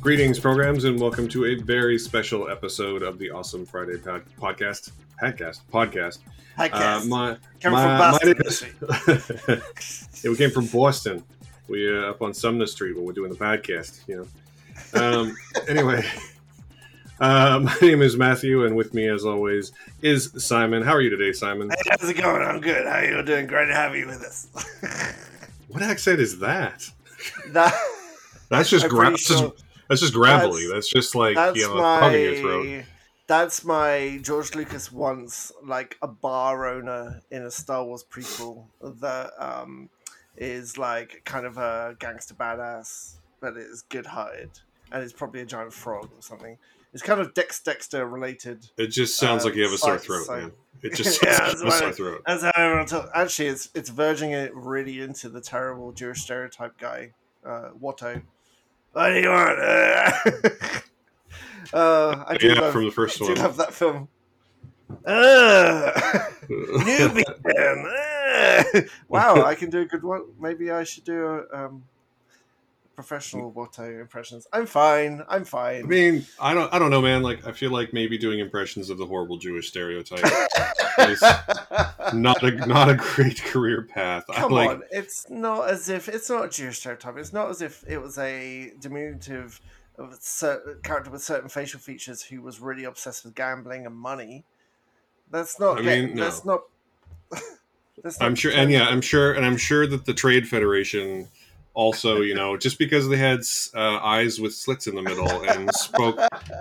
Greetings, programs, and welcome to a very special episode of the Awesome Friday Podcast. Podcast. We came from Boston. We're up on Sumner Street when we're doing the podcast, you know. Anyway, my name is Matthew, and with me, as always, is Simon. How are you today, Simon? Hey, how's it going? I'm good. How are you doing? Great to have you with us. What accent is that? That's just gravelly. That's just like pub in your throat. That's my George Lucas once, like a bar owner in a Star Wars prequel that is like kind of a gangster badass, but is good-hearted, and it's probably a giant frog or something. It's kind of Dexter related. It just sounds like you have a sore throat, man. It just sounds like you have a sore throat. That's how everyone talks. Actually, it's verging it really into the terrible Jewish stereotype guy, Watto. What do you want? From the first one. I do love that film. Newbie man. Wow, I can do a good one. Maybe I should do professional Watto impressions. I'm fine. I mean, I don't know, man. Like, I feel like maybe doing impressions of the horrible Jewish stereotype is not a great career path. Come on, it's not a Jewish stereotype. It's not as if it was a diminutive of a character with certain facial features who was really obsessed with gambling and money. I'm sure that the Trade Federation. Also, you know, just because they had eyes with slits in the middle and spoke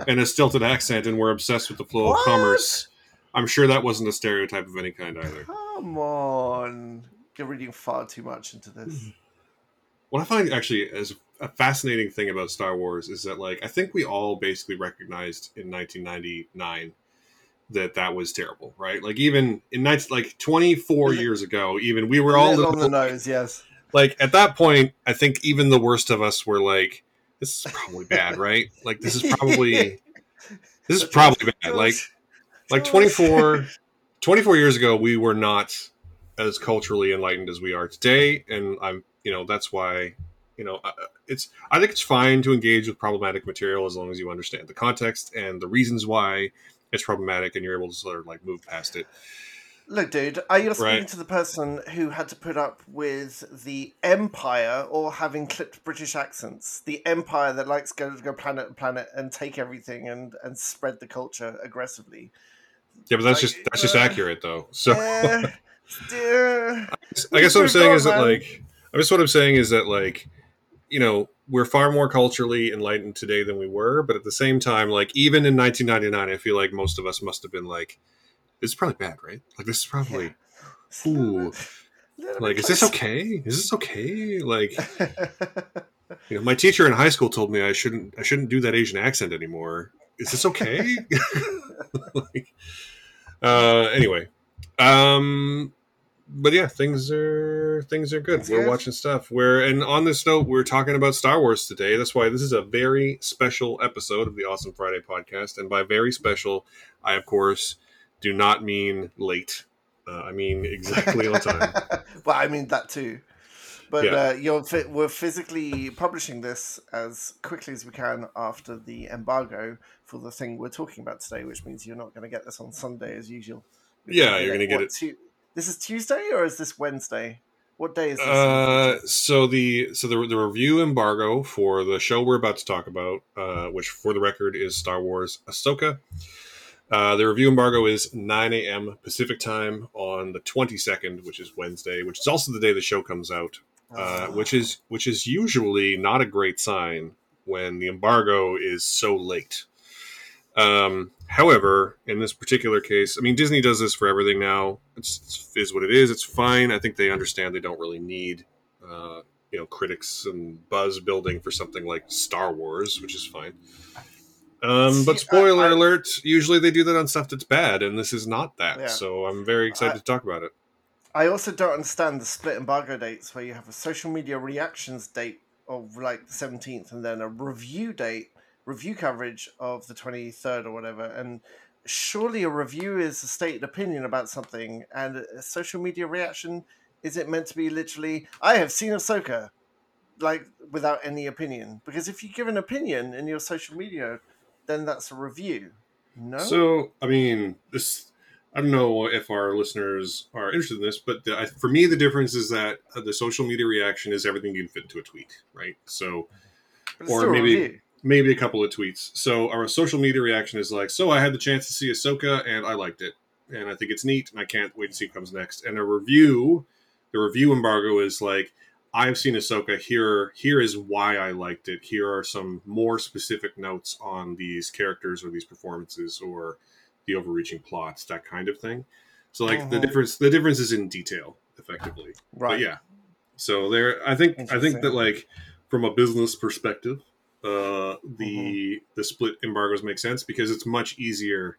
in a stilted accent and were obsessed with the flow of commerce, I'm sure that wasn't a stereotype of any kind either. Come on. You're reading far too much into this. What I find actually as a fascinating thing about Star Wars is that, like, I think we all basically recognized in 1999 that was terrible, right? Like, even in 24 years ago, even we were all on the nose, yes. Like, at that point, I think even the worst of us were like, this is probably bad, right? Like, this is probably bad. Like 24 years ago, we were not as culturally enlightened as we are today. And I'm, you know, that's why, you know, I think it's fine to engage with problematic material as long as you understand the context and the reasons why it's problematic and you're able to sort of like move past it. Look, dude, are you speaking to the person who had to put up with the Empire or having clipped British accents? The Empire that likes to go planet to planet and take everything and spread the culture aggressively. Yeah, but that's just accurate, though. So, I guess what I'm saying is that you know, we're far more culturally enlightened today than we were, but at the same time, like, even in 1999, I feel like most of us must have been like, it's probably bad, right? Like, this is probably, like, is this okay? Is this okay? Like, you know, my teacher in high school told me I shouldn't do that Asian accent anymore. Is this okay? But yeah, things are good. We're watching stuff. And on this note, we're talking about Star Wars today. That's why this is a very special episode of the Awesome Friday Podcast. And by very special, I, of course, do not mean late. I mean exactly on time. Well, I mean that too. But yeah. We're physically publishing this as quickly as we can after the embargo for the thing we're talking about today, which means you're not going to get this on Sunday as usual. You're going to get it. This is Tuesday or is this Wednesday? What day is this? So the review embargo for the show we're about to talk about, which for the record is Star Wars Ahsoka. The review embargo is 9 a.m. Pacific time on the 22nd, which is Wednesday, which is also the day the show comes out, which is usually not a great sign when the embargo is so late. However, in this particular case, I mean, Disney does this for everything now. It is what it is. It's fine. I think they understand they don't really need critics and buzz building for something like Star Wars, which is fine. But spoiler alert, usually they do that on stuff that's bad, and this is not that. Yeah. So I'm very excited to talk about it. I also don't understand the split embargo dates where you have a social media reactions date of like the 17th and then a review coverage of the 23rd or whatever. And surely a review is a stated opinion about something, and a social media reaction, is it meant to be literally, I have seen Ahsoka. like without any opinion, because if you give an opinion in your social media, then that's a review. No. So I mean, this, I don't know if our listeners are interested in this, but for me, the difference is that the social media reaction is everything you can fit into a tweet, right? So, or maybe a couple of tweets. So our social media reaction is like, so I had the chance to see Ahsoka and I liked it. And I think it's neat. And I can't wait to see what comes next. And the review embargo is like, I've seen Ahsoka. Here is why I liked it. Here are some more specific notes on these characters or these performances or the overreaching plots, that kind of thing. So like the difference is in detail, effectively. Right. But yeah. So there, I think that like from a business perspective, the split embargoes make sense because it's much easier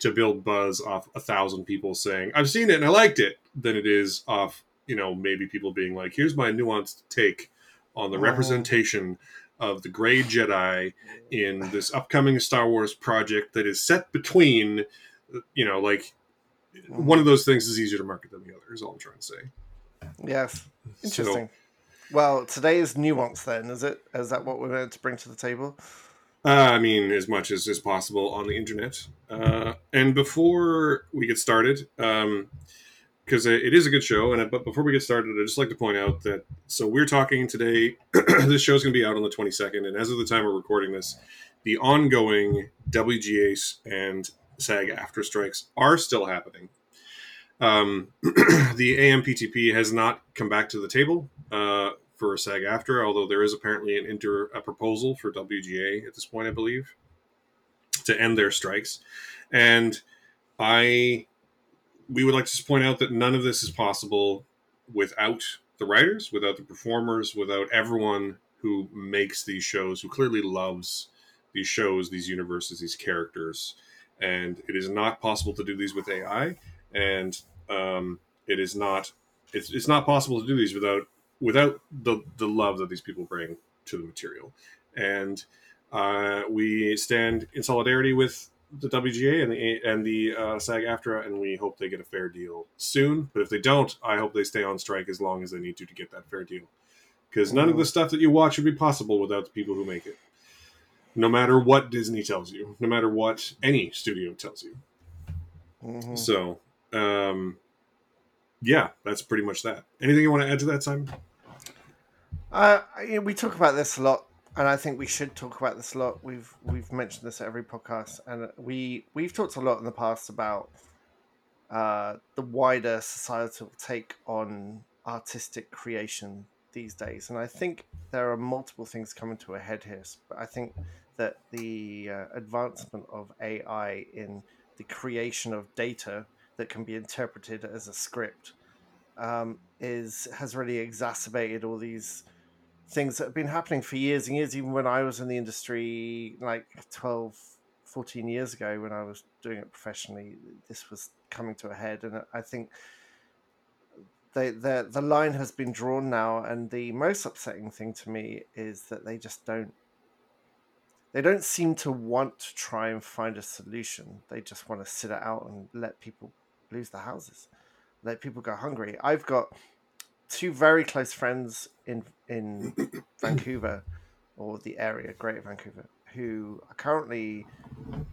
to build buzz off 1,000 people saying I've seen it and I liked it than it is off, you know, maybe people being like, here's my nuanced take on the representation of the gray Jedi in this upcoming Star Wars project that is set between, you know, like one of those things is easier to market than the other is all I'm trying to say. Yes. Interesting. So, well, today is nuance then, is it? Is that what we're meant to bring to the table? I mean, as much as is possible on the internet. And before we get started, because it is a good show, but before we get started, I'd just like to point out that, so we're talking today, this show's going to be out on the 22nd, and as of the time we're recording this, the ongoing WGA and SAG-AFTRA strikes are still happening. The AMPTP has not come back to the table for SAG-AFTRA, although there is apparently a proposal for WGA at this point, I believe, to end their strikes. And we would like to just point out that none of this is possible without the writers, without the performers, without everyone who makes these shows, who clearly loves these shows, these universes, these characters. And it is not possible to do these with AI. And it's not possible to do these without the love that these people bring to the material. And we stand in solidarity with the WGA and the SAG-AFTRA, and we hope they get a fair deal soon. But if they don't, I hope they stay on strike as long as they need to get that fair deal. Because none of the stuff that you watch would be possible without the people who make it. No matter what Disney tells you. No matter what any studio tells you. Mm-hmm. So, yeah, that's pretty much that. Anything you want to add to that, Simon? We talk about this a lot. And I think we should talk about this a lot. We've mentioned this at every podcast, and we've talked a lot in the past about the wider societal take on artistic creation these days. And I think there are multiple things coming to a head here. But I think that the advancement of AI in the creation of data that can be interpreted as a script has really exacerbated all these things that have been happening for years and years, even when I was in the industry like 12, 14 years ago when I was doing it professionally, this was coming to a head. And I think the line has been drawn now. And the most upsetting thing to me is that they just don't seem to want to try and find a solution. They just want to sit it out and let people lose their houses, let people go hungry. I've got two very close friends in Vancouver, or the area, Greater Vancouver, who are currently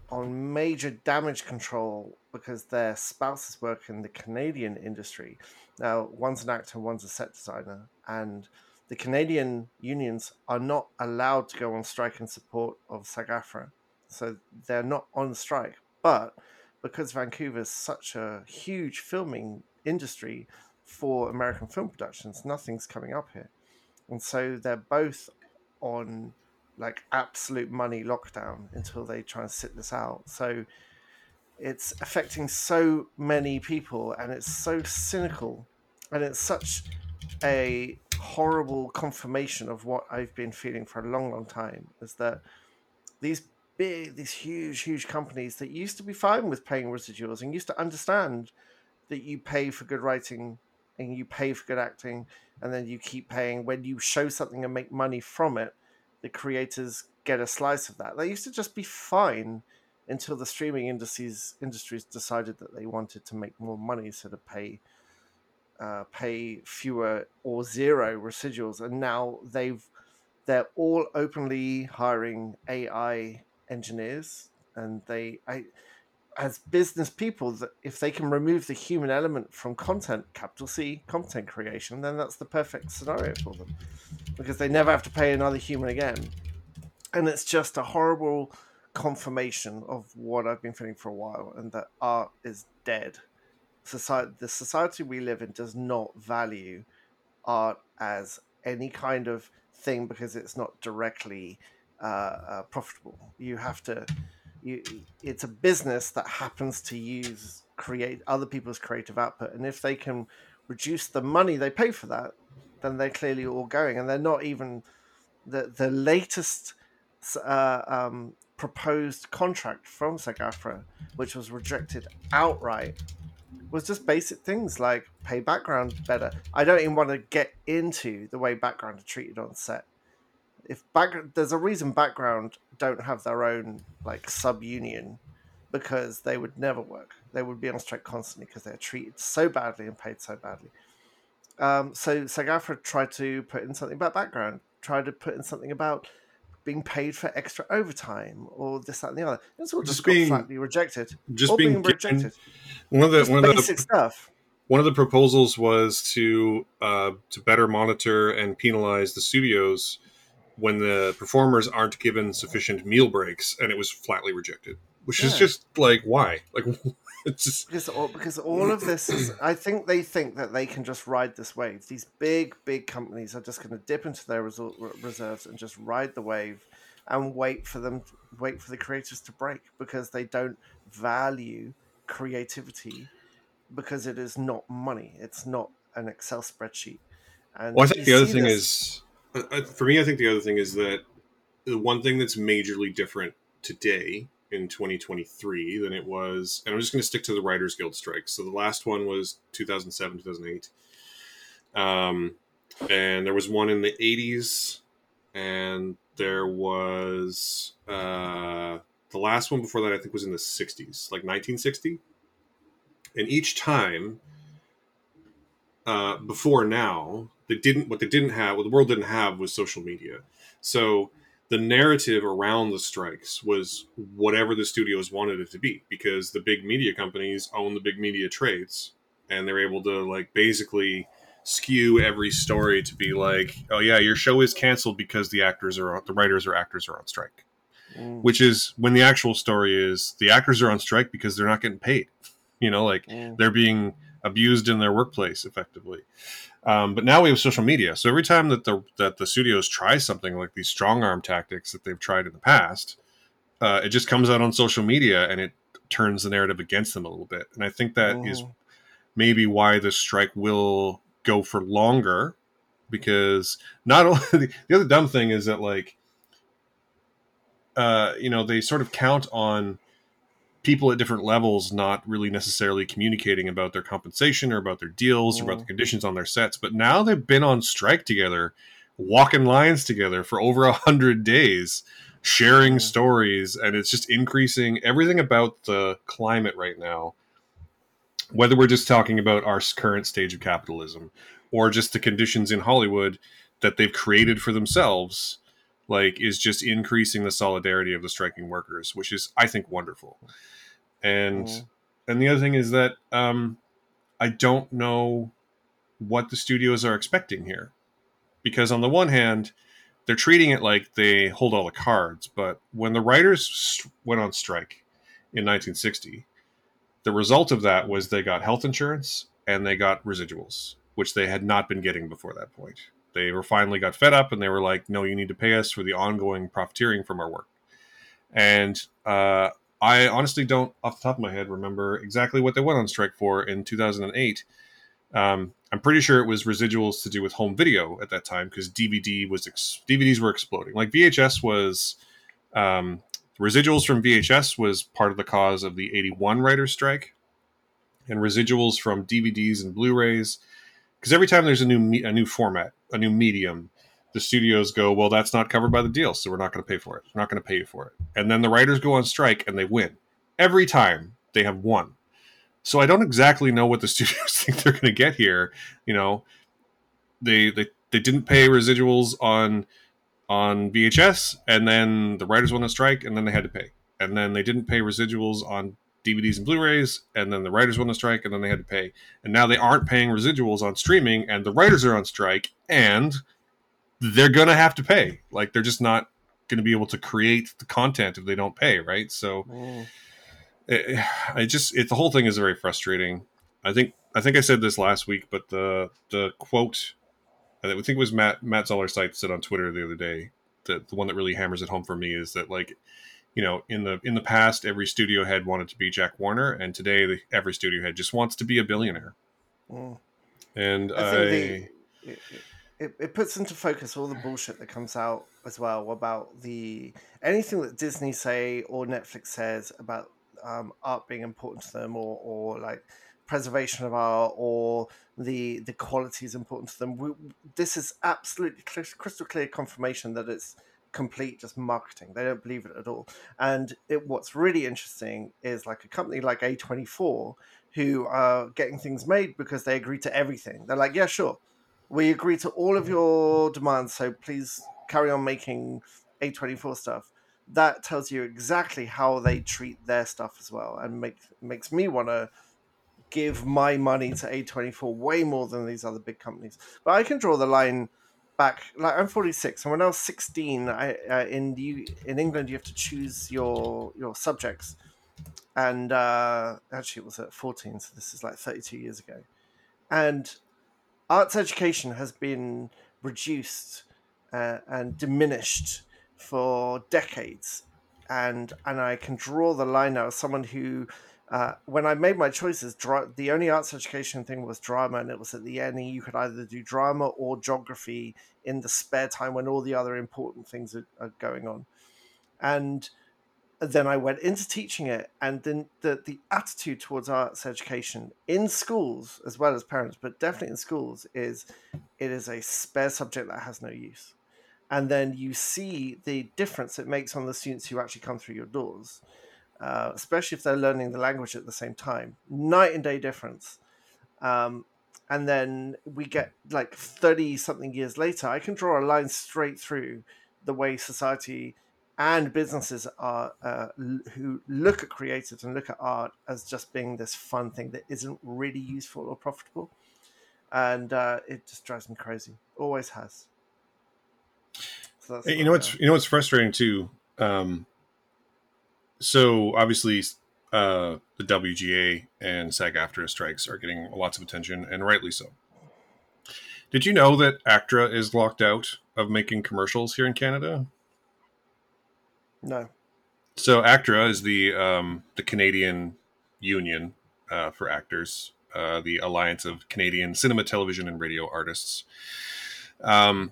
on major damage control because their spouses work in the Canadian industry. Now, one's an actor, one's a set designer, and the Canadian unions are not allowed to go on strike in support of SAG-AFTRA. So they're not on strike. But because Vancouver is such a huge filming industry for American film productions, nothing's coming up here. And so they're both on like absolute money lockdown until they try and sit this out. So it's affecting so many people, and it's so cynical, and it's such a horrible confirmation of what I've been feeling for a long, long time, is that these huge, huge companies that used to be fine with paying residuals and used to understand that you pay for good writing and you pay for good acting, and then you keep paying when you show something and make money from it. The creators get a slice of that. They used to just be fine until the streaming industries decided that they wanted to make more money, so to pay pay fewer or zero residuals, and now they're all openly hiring AI engineers, and as business people, that if they can remove the human element from content, capital C, content creation, then that's the perfect scenario for them, because they never have to pay another human again. And it's just a horrible confirmation of what I've been feeling for a while, and that art is dead. The society we live in does not value art as any kind of thing because it's not directly profitable. It's a business that happens to create other people's creative output, and if they can reduce the money they pay for that, then they're clearly all going. And they're not even the latest proposed contract from SAG-AFTRA, which was rejected outright, was just basic things like pay background better. I don't even want to get into the way background are treated on set. There's a reason background don't have their own like sub union, because they would never work. They would be on strike constantly because they're treated so badly and paid so badly. So SAG-AFTRA tried to put in something about background, tried to put in something about being paid for extra overtime or this, that, and the other. It's all just being flatly rejected. Just being rejected. One of the basic stuff. One of the proposals was to better monitor and penalize the studios when the performers aren't given sufficient meal breaks, and it was flatly rejected, which is just like, why? Like, it's just because all of this is, I think they think that they can just ride this wave. These big companies are just going to dip into their reserves and just ride the wave and wait for the creators to break, because they don't value creativity, because it is not money. It's not an Excel spreadsheet. And well, I think the other thing is, for me, I think the other thing is that the one thing that's majorly different today in 2023 than it was, and I'm just going to stick to the Writers Guild strike. So the last one was 2007, 2008. And there was one in the 80s, and there was the last one before that, I think, was in the 60s, like 1960. And each time before now, what the world didn't have was social media. So the narrative around the strikes was whatever the studios wanted it to be, because the big media companies own the big media trades, and they're able to like basically skew every story to be like, oh yeah, your show is canceled because the writers or actors are on strike. Mm. Which is when the actual story is the actors are on strike because they're not getting paid. You know, like they're being abused in their workplace effectively. But now we have social media. So every time that the studios try something like these strong arm tactics that they've tried in the past, it just comes out on social media and it turns the narrative against them a little bit. And I think that is maybe why this strike will go for longer, because not only the other dumb thing is that like, they sort of count on people at different levels not really necessarily communicating about their compensation or about their deals or about the conditions on their sets. But now they've been on strike together, walking lines together for over 100 days, sharing stories, and it's just increasing everything about the climate right now, whether we're just talking about our current stage of capitalism or just the conditions in Hollywood that they've created for themselves, like, is just increasing the solidarity of the striking workers, which is, I think, wonderful. And the other thing is that I don't know what the studios are expecting here, because on the one hand, they're treating it like they hold all the cards. But when the writers went on strike in 1960, the result of that was they got health insurance and they got residuals, which they had not been getting before that point. They were finally got fed up and they were like, no, you need to pay us for the ongoing profiteering from our work. And I honestly don't, off the top of my head, remember exactly what they went on strike for in 2008. I'm pretty sure it was residuals to do with home video at that time, because DVDs were exploding. Like VHS was, residuals from VHS was part of the cause of the 81 writer's strike. And residuals from DVDs and Blu-rays, because every time there's a new format, a new medium, the studios go, well, that's not covered by the deal, so we're not going to pay for it. We're not going to pay you for it. And then the writers go on strike and they win. Every time they have won. So I don't exactly know what the studios think they're going to get here. You know, they didn't pay residuals on VHS, and then the writers went on strike, and then they had to pay. And then they didn't pay residuals on DVDs and Blu-rays, and then the writers went on strike, and then they had to pay. And now they aren't paying residuals on streaming, and the writers are on strike, and they're going to have to pay. Like, they're just not going to be able to create the content if they don't pay, right? So the whole thing is very frustrating. I think I said this last week, but the quote, I think it was Matt Zoller-Seitz said on Twitter the other day, that the one that really hammers it home for me is that, like, you know, in the past, every studio head wanted to be Jack Warner, and today every studio head just wants to be a billionaire. Mm. And it puts into focus all the bullshit that comes out as well about anything that Disney say or Netflix says about art being important to them, or like preservation of art, or the quality is important to them. This is absolutely crystal clear confirmation that it's complete just marketing. They don't believe it at all. And what's really interesting is, like, a company like A24, who are getting things made because they agree to everything. They're like, yeah, sure, we agree to all of your demands, so please carry on making A24 stuff. That tells you exactly how they treat their stuff as well, and makes me want to give my money to A24 way more than these other big companies. But I can draw the line back. Like, I'm 46, and when I was 16, in England you have to choose your subjects, and actually it was at 14, so this is like 32 years ago, and arts education has been reduced and diminished for decades, and I can draw the line now as someone who, when I made my choices, the only arts education thing was drama, and it was at the end, and you could either do drama or geography in the spare time when all the other important things are going on. And then I went into teaching it, and then the attitude towards arts education in schools, as well as parents, but definitely in schools, is it is a spare subject that has no use. And then you see the difference it makes on the students who actually come through your doors, especially if they're learning the language at the same time. Night and day difference. And then we get, like, 30-something years later, I can draw a line straight through the way society and businesses are who look at creatives and look at art as just being this fun thing that isn't really useful or profitable. And it just drives me crazy. Always has. So that's what's frustrating too. So obviously the WGA and SAG-AFTRA strikes are getting lots of attention, and rightly so. Did you know that ACTRA is locked out of making commercials here in Canada? No. So ACTRA is the Canadian union for actors, the Alliance of Canadian Cinema, Television, and Radio Artists. And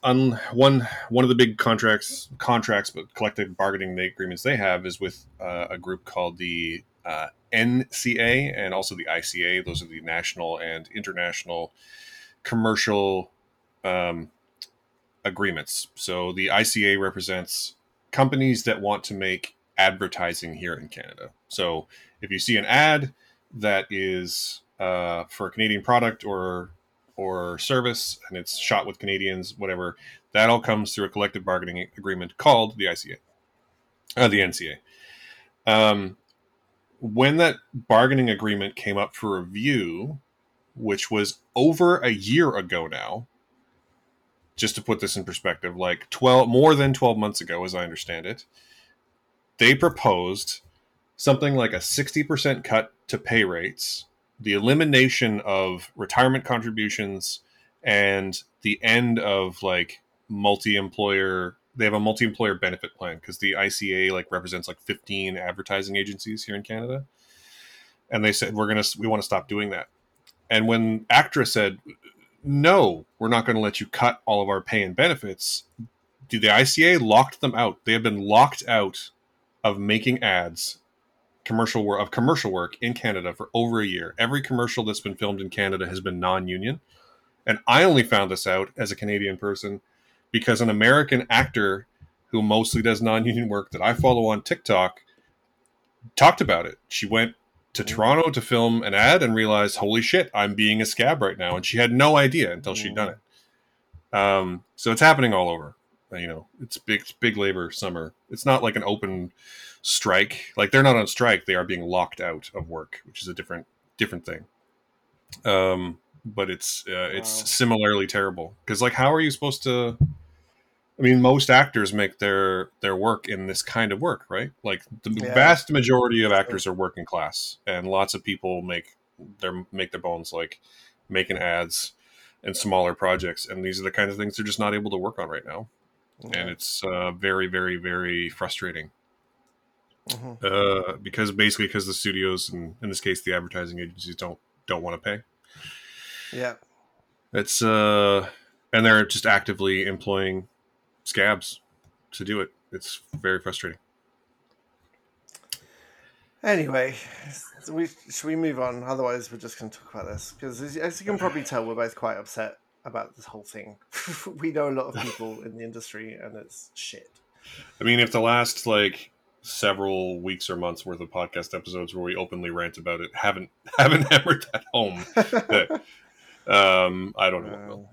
one of the big contracts, but collective bargaining agreements they have is with a group called the NCA and also the ICA. Those are the national and international commercial agreements. So the ICA represents companies that want to make advertising here in Canada. So if you see an ad that is for a Canadian product or service, and it's shot with Canadians, whatever, that all comes through a collective bargaining agreement called the ICA, the NCA. When that bargaining agreement came up for review, which was over a year ago now, just to put this in perspective, like more than 12 months ago, as I understand it, they proposed something like a 60% cut to pay rates, the elimination of retirement contributions, and the end of, like, multi-employer. They have a multi-employer benefit plan because the ICA, like, represents like 15 advertising agencies here in Canada. And they said, we want to stop doing that. And when ACTRA said, no, we're not going to let you cut all of our pay and benefits, the ICA locked them out. They have been locked out of making ads, commercial work in Canada for over a year. Every commercial that's been filmed in Canada has been non-union. And I only found this out as a Canadian person because an American actor who mostly does non-union work that I follow on TikTok talked about it. She went to Toronto to film an ad and realized, holy shit, I'm being a scab right now. And she had no idea until she'd done it. So it's happening all over. You know, it's big labor summer. It's not like an open strike. Like, they're not on strike. They are being locked out of work, which is a different thing. But it's similarly terrible. Because, like, how are you supposed to... I mean, most actors make their work in this kind of work, right? Like, the vast majority of actors are working class, and lots of people make their bones like making ads and smaller projects, and these are the kind of things they're just not able to work on right now, and it's very, very, very frustrating. Because the studios, and in this case the advertising agencies, don't want to pay. Yeah, it's and they're just actively employing scabs to do it. It's very frustrating. Anyway, should we move on? Otherwise, we're just going to talk about this, because as you can probably tell, we're both quite upset about this whole thing. We know a lot of people in the industry, and it's shit. I mean, if the last like several weeks or months worth of podcast episodes where we openly rant about it haven't hammered that home, I don't know what will.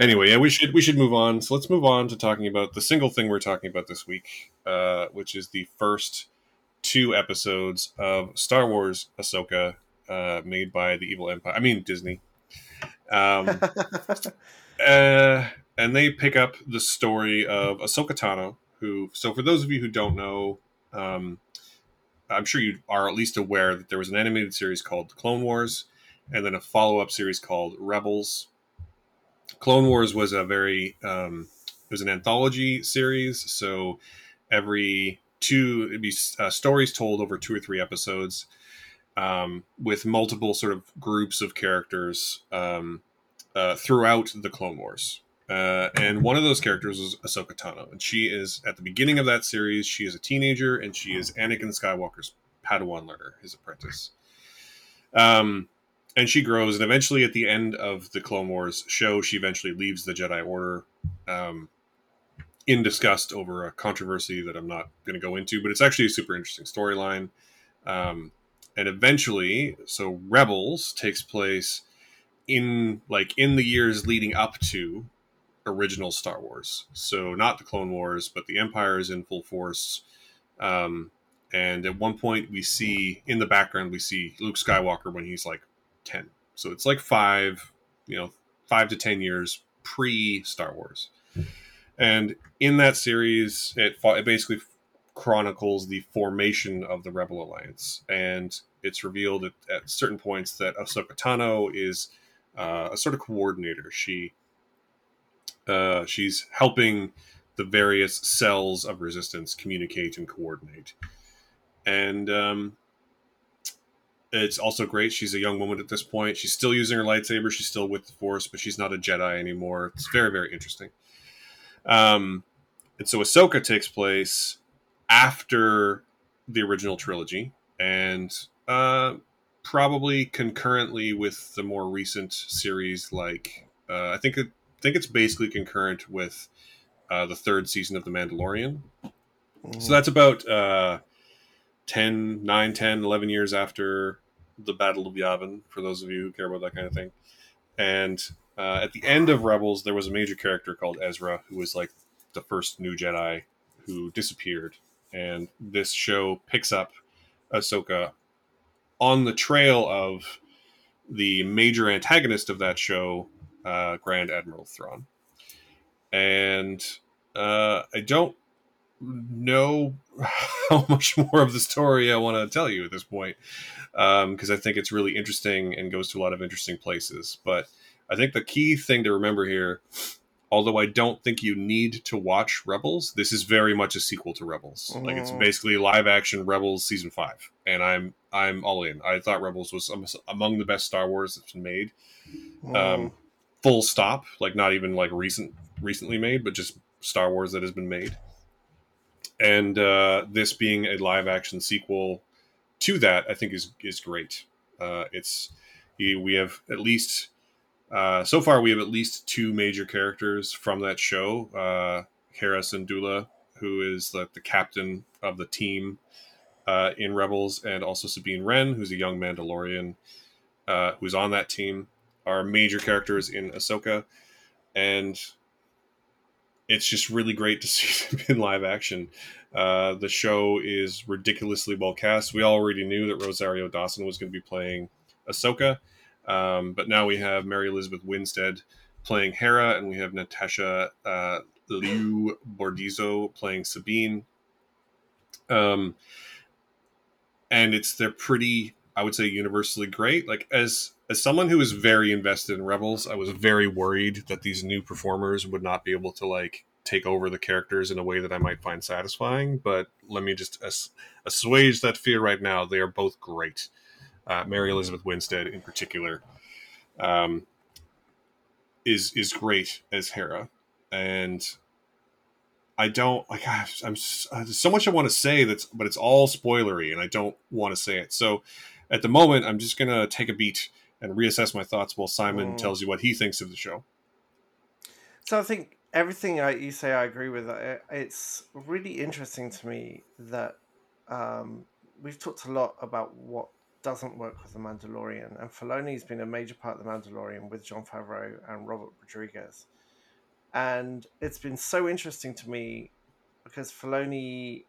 Anyway, yeah, we should move on. So let's move on to talking about the single thing we're talking about this week, which is the first two episodes of Star Wars Ahsoka, made by the evil Empire. I mean, Disney. And they pick up the story of Ahsoka Tano, who, so for those of you who don't know, I'm sure you are at least aware that there was an animated series called Clone Wars, and then a follow-up series called Rebels. Clone Wars was a very, it was an anthology series. So every it'd be stories told over 2 or 3 episodes, with multiple sort of groups of characters, throughout the Clone Wars. And one of those characters was Ahsoka Tano. And she is, at the beginning of that series, she is a teenager, and she is Anakin Skywalker's Padawan learner, his apprentice. And she grows, and eventually at the end of the Clone Wars show, she eventually leaves the Jedi Order, in disgust over a controversy that I'm not going to go into, but it's actually a super interesting storyline. And eventually, so Rebels takes place in the years leading up to original Star Wars. So not the Clone Wars, but the Empire is in full force. And at one point we see, in the background, we see Luke Skywalker when he's like 10. So it's like 5 to 10 years pre Star Wars. And in that series, it basically chronicles the formation of the Rebel Alliance. And it's revealed at certain points that Ahsoka Tano is a sort of coordinator. She's helping the various cells of resistance communicate and coordinate. And, it's also great. She's a young woman at this point. She's still using her lightsaber. She's still with the Force, but she's not a Jedi anymore. It's very, very interesting. And so Ahsoka takes place after the original trilogy, and probably concurrently with the more recent series. Like, I think it's basically concurrent with the third season of The Mandalorian. So that's about 10, 11 years after the Battle of Yavin, for those of you who care about that kind of thing. And at the end of Rebels, there was a major character called Ezra, who was like the first new Jedi who disappeared. And this show picks up Ahsoka on the trail of the major antagonist of that show, Grand Admiral Thrawn. And I don't know how much more of the story I want to tell you at this point, because I think it's really interesting and goes to a lot of interesting places. But I think the key thing to remember here, although I don't think you need to watch Rebels, this is very much a sequel to Rebels. Like, it's basically live action Rebels season 5, and I'm all in. I thought Rebels was among the best Star Wars that's been made, full stop. Like, not even like recently made, but just Star Wars that has been made. And this being a live-action sequel to that, I think is great. We have at least so far we have at least 2 major characters from that show. Hera Syndulla, who is the captain of the team, in Rebels, and also Sabine Wren, who's a young Mandalorian who's on that team, are major characters in Ahsoka. And it's just really great to see them in live action. The show is ridiculously well cast. We already knew that Rosario Dawson was going to be playing Ahsoka, but now we have Mary Elizabeth Winstead playing Hera, and we have Natasha Liu Bordizzo playing Sabine. And they're pretty, I would say, universally great. Like, as someone who is very invested in Rebels, I was very worried that these new performers would not be able to, like, take over the characters in a way that I might find satisfying. But let me just assuage that fear right now. They are both great. Mary Elizabeth Winstead in particular is great as Hera. And I don't, like, there's so much I want to say, but it's all spoilery and I don't want to say it. So at the moment, I'm just going to take a beat and reassess my thoughts while Simon tells you what he thinks of the show. So I think everything you say, I agree with. It's really interesting to me that we've talked a lot about what doesn't work with The Mandalorian. And Filoni's been a major part of The Mandalorian with Jon Favreau and Robert Rodriguez. And it's been so interesting to me because Filoni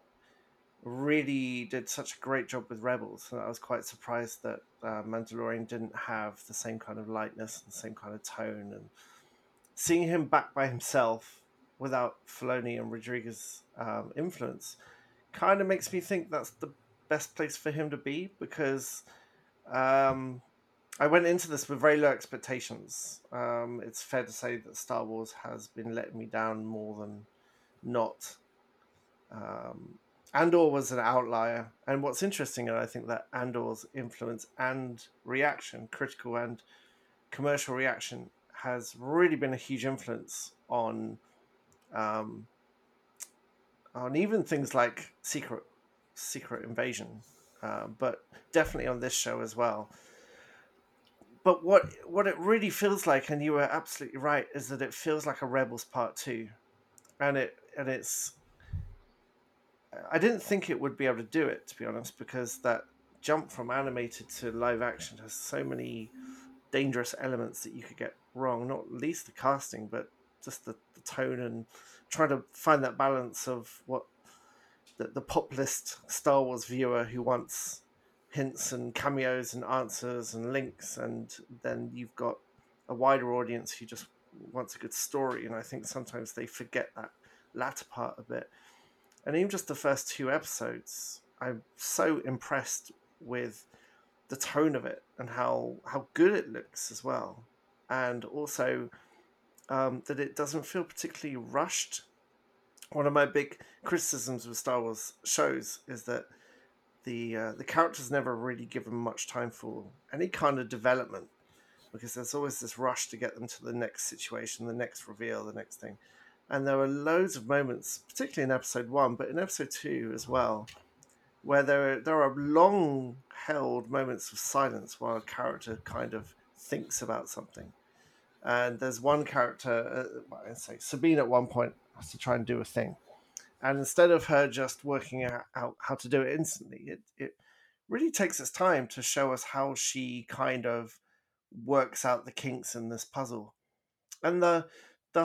really did such a great job with Rebels. And I was quite surprised that Mandalorian didn't have the same kind of lightness and the same kind of tone. And seeing him back by himself without Filoni and Rodriguez's influence kind of makes me think that's the best place for him to be, because I went into this with very low expectations. It's fair to say that Star Wars has been letting me down more than not. Andor was an outlier. And what's interesting, and I think that Andor's influence and reaction, critical and commercial reaction, has really been a huge influence on even things like Secret Invasion, but definitely on this show as well. But what it really feels like, and you were absolutely right, is that it feels like a Rebels Part 2. And it's... I didn't think it would be able to do it, to be honest, because that jump from animated to live action has so many dangerous elements that you could get wrong, not least the casting, but just the tone, and trying to find that balance of what the populist Star Wars viewer who wants hints and cameos and answers and links, and then you've got a wider audience who just wants a good story. And I think sometimes they forget that latter part a bit. And even just the first two episodes, I'm so impressed with the tone of it and how good it looks as well. And also that it doesn't feel particularly rushed. One of my big criticisms with Star Wars shows is that the characters never really given much time for any kind of development, because there's always this rush to get them to the next situation, the next reveal, the next thing. And there were loads of moments, particularly in episode 1, but in episode 2 as well, where there are long-held moments of silence while a character kind of thinks about something. And there's one character, Sabine at one point, has to try and do a thing. And instead of her just working out how to do it instantly, it really takes its time to show us how she kind of works out the kinks in this puzzle. And the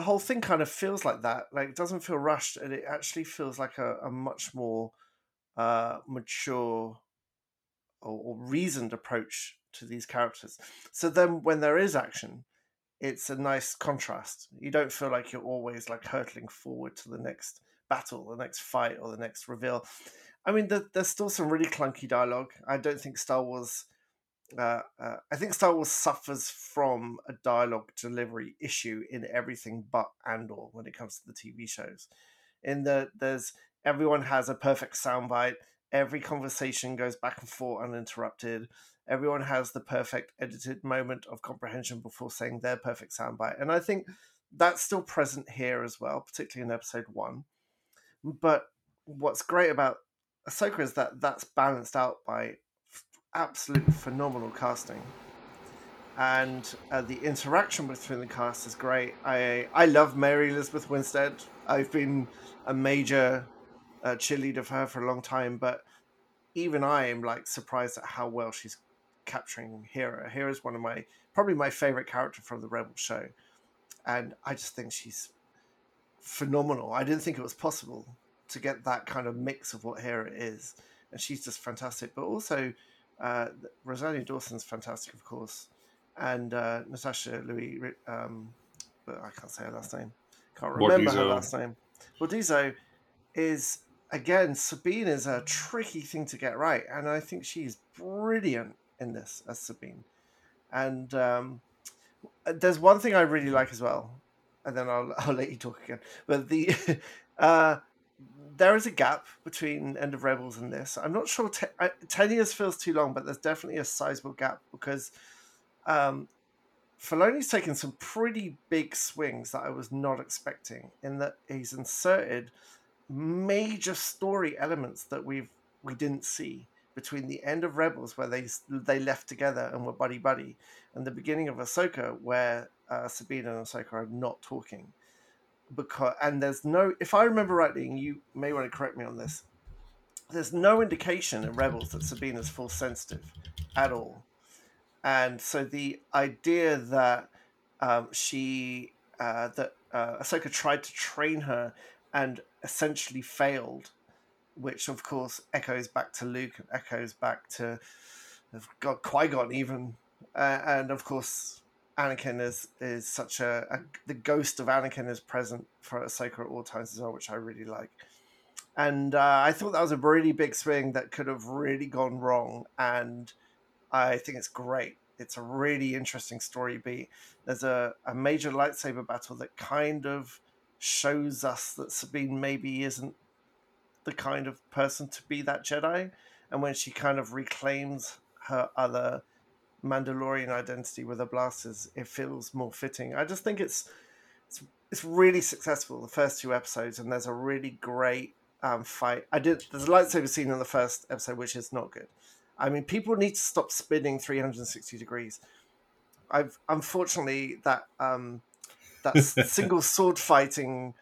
whole thing kind of feels like that. Like, it doesn't feel rushed, and it actually feels like a much more mature or reasoned approach to these characters. So then when there is action, it's a nice contrast. You don't feel like you're always like hurtling forward to the next battle, the next fight, or the next reveal. I mean, there's still some really clunky dialogue. I don't think Star Wars... I think Star Wars suffers from a dialogue delivery issue in everything but Andor when it comes to the TV shows. In that everyone has a perfect soundbite. Every conversation goes back and forth uninterrupted. Everyone has the perfect edited moment of comprehension before saying their perfect soundbite. And I think that's still present here as well, particularly in episode 1. But what's great about Ahsoka is that that's balanced out by absolute phenomenal casting, and the interaction between the cast is great. I love Mary Elizabeth Winstead. I've been a major cheerleader for her for a long time, but even I am like surprised at how well she's capturing Hera. Hera's one of my, probably my favorite character from the Rebel show. And I just think she's phenomenal. I didn't think it was possible to get that kind of mix of what Hera is. And she's just fantastic. But also, Rosario Dawson's fantastic, of course. And Natasha Louis, but I can't say her last name. Can't remember her last name. Bordizzo is, again, Sabine is a tricky thing to get right. And I think she's brilliant in this as Sabine. And there's one thing I really like as well. And then I'll let you talk again. But the there is a gap between End of Rebels and this. I'm not sure 10 years feels too long, but there's definitely a sizable gap because Filoni's taken some pretty big swings that I was not expecting, in that he's inserted major story elements that we didn't see between the end of Rebels, where they left together and were buddy-buddy, and the beginning of Ahsoka, where Sabine and Ahsoka are not talking. And there's no, if I remember rightly, and you may want to correct me on this, there's no indication in Rebels that Sabine is force sensitive at all. And so the idea that Ahsoka tried to train her and essentially failed, which of course echoes back to Luke and echoes back to Qui-Gon even, and of course Anakin is such the ghost of Anakin is present for Ahsoka at all times as well, which I really like. And I thought that was a really big swing that could have really gone wrong, and I think it's great. It's a really interesting story beat. There's a major lightsaber battle that kind of shows us that Sabine maybe isn't the kind of person to be that Jedi. And when she kind of reclaims her other Mandalorian identity with her blasters, it feels more fitting. I just think it's really successful, the first two episodes, and there's a really great fight. There's a lightsaber scene in the first episode, which is not good. I mean, people need to stop spinning 360 degrees. Unfortunately, that single sword fighting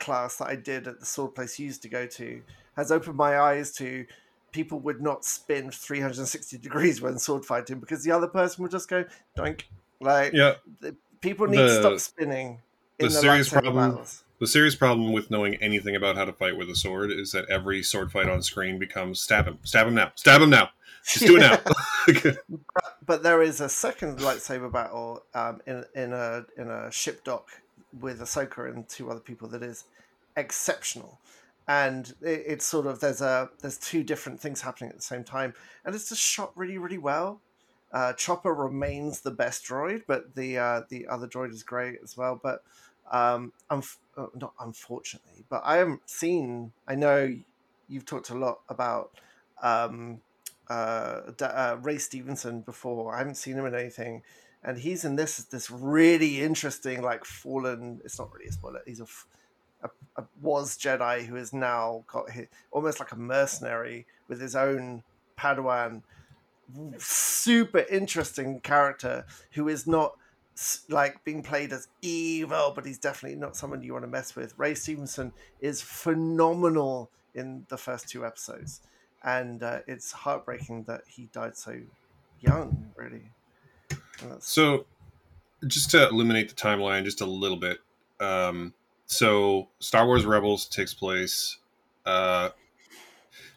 class that I did at the sword place you used to go to has opened my eyes to people would not spin 360 degrees when sword fighting, because the other person would just go, doink. Like, yeah. People need to stop spinning in the serious problem. Battles. The serious problem with knowing anything about how to fight with a sword is that every sword fight on screen becomes stab him now. Just do it now. But there is a second lightsaber battle in a ship dock with Ahsoka and two other people that is exceptional, and it's sort of there's two different things happening at the same time, and it's just shot really, really well. Chopper remains the best droid, but the other droid is great as well. But not unfortunately, but I haven't seen. I know you've talked a lot about Ray Stevenson before. I haven't seen him in anything, and he's in this really interesting, like, fallen. It's not really a spoiler. He's a was Jedi who has now got his, almost like a mercenary with his own Padawan. Super interesting character who is not, like, being played as evil, but he's definitely not someone you want to mess with. Ray Stevenson is phenomenal in the first two episodes, and it's heartbreaking that he died so young, really. So just to eliminate the timeline just a little bit, so Star Wars Rebels takes place, so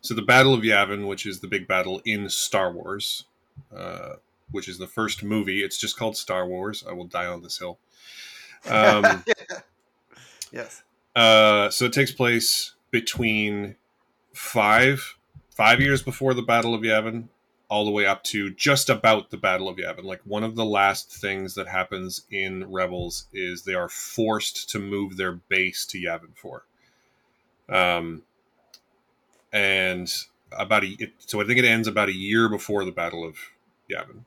the Battle of Yavin, which is the big battle in Star Wars, which is the first movie. It's just called Star Wars. I will die on this hill. Yes. So it takes place between five years before the Battle of Yavin all the way up to just about the Battle of Yavin. Like, one of the last things that happens in Rebels is they are forced to move their base to Yavin 4. And so I think it ends about a year before the Battle of Yavin.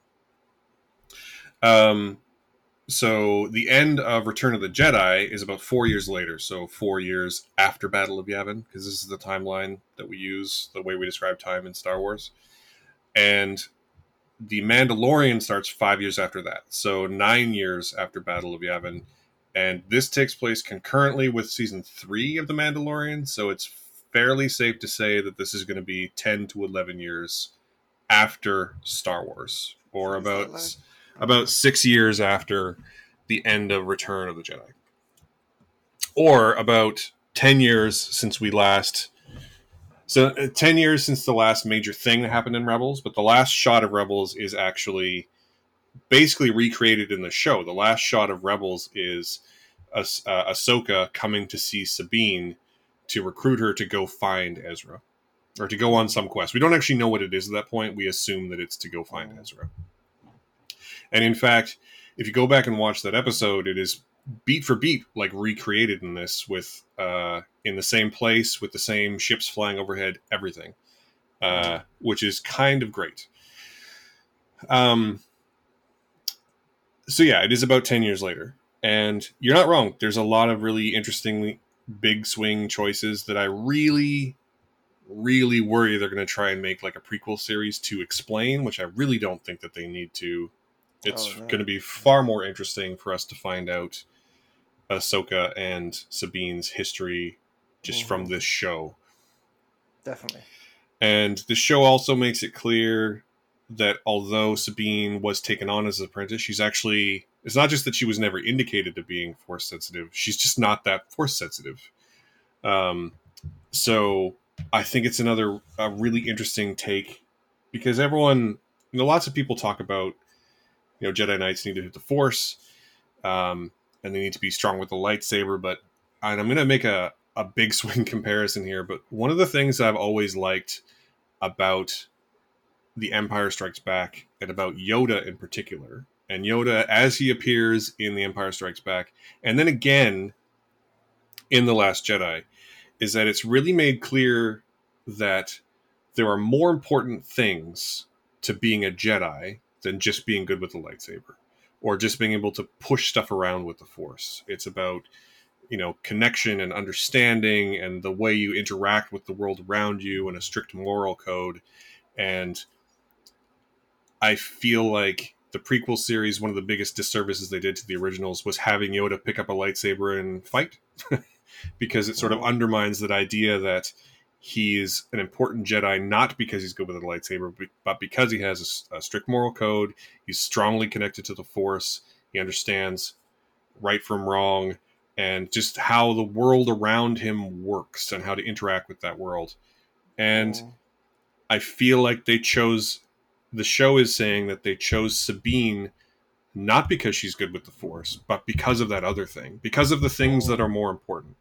So the end of Return of the Jedi is about 4 years later, so 4 years after Battle of Yavin, because this is the timeline that we use, the way we describe time in Star Wars. And The Mandalorian starts 5 years after that, so 9 years after Battle of Yavin. And this takes place concurrently with season 3 of The Mandalorian, so it's fairly safe to say that this is going to be 10 to 11 years after Star Wars, or about 6 years after the end of Return of the Jedi, or about 10 years since we last... So 10 years since the last major thing that happened in Rebels, but the last shot of Rebels is actually basically recreated in the show. The last shot of Rebels is Ahsoka coming to see Sabine to recruit her to go find Ezra, or to go on some quest. We don't actually know what it is at that point. We assume that it's to go find Ezra. And in fact, if you go back and watch that episode, it is beat for beat, like recreated in this, with in the same place, with the same ships flying overhead, everything, which is kind of great. So yeah, it is about 10 years later, and you're not wrong. There's a lot of really interesting big swing choices that I really worry they're going to try and make like a prequel series to explain, which I really don't think that they need to. It's going to be far more interesting for us to find out Ahsoka and Sabine's history just from this show. Definitely. And the show also makes it clear that although Sabine was taken on as an apprentice, she's actually... It's not just that she was never indicated to being Force sensitive. She's just not that Force sensitive. So I think it's a really interesting take, because everyone... You know, lots of people talk about, you know, Jedi Knights need to hit the Force, and they need to be strong with the lightsaber. But, and I'm going to make a big swing comparison here, but one of the things I've always liked about The Empire Strikes Back, and about Yoda in particular, and Yoda as he appears in The Empire Strikes Back, and then again in The Last Jedi, is that it's really made clear that there are more important things to being a Jedi than just being good with the lightsaber, or just being able to push stuff around with the Force. It's about, you know, connection and understanding, and the way you interact with the world around you, and a strict moral code. And I feel like the prequel series, one of the biggest disservices they did to the originals was having Yoda pick up a lightsaber and fight, because it sort of undermines that idea that he's an important Jedi, not because he's good with a lightsaber, but because he has a strict moral code. He's strongly connected to the Force. He understands right from wrong, and just how the world around him works, and how to interact with that world. And I feel like they chose... The show is saying that they chose Sabine not because she's good with the Force, but because of that other thing. Because of the things that are more important.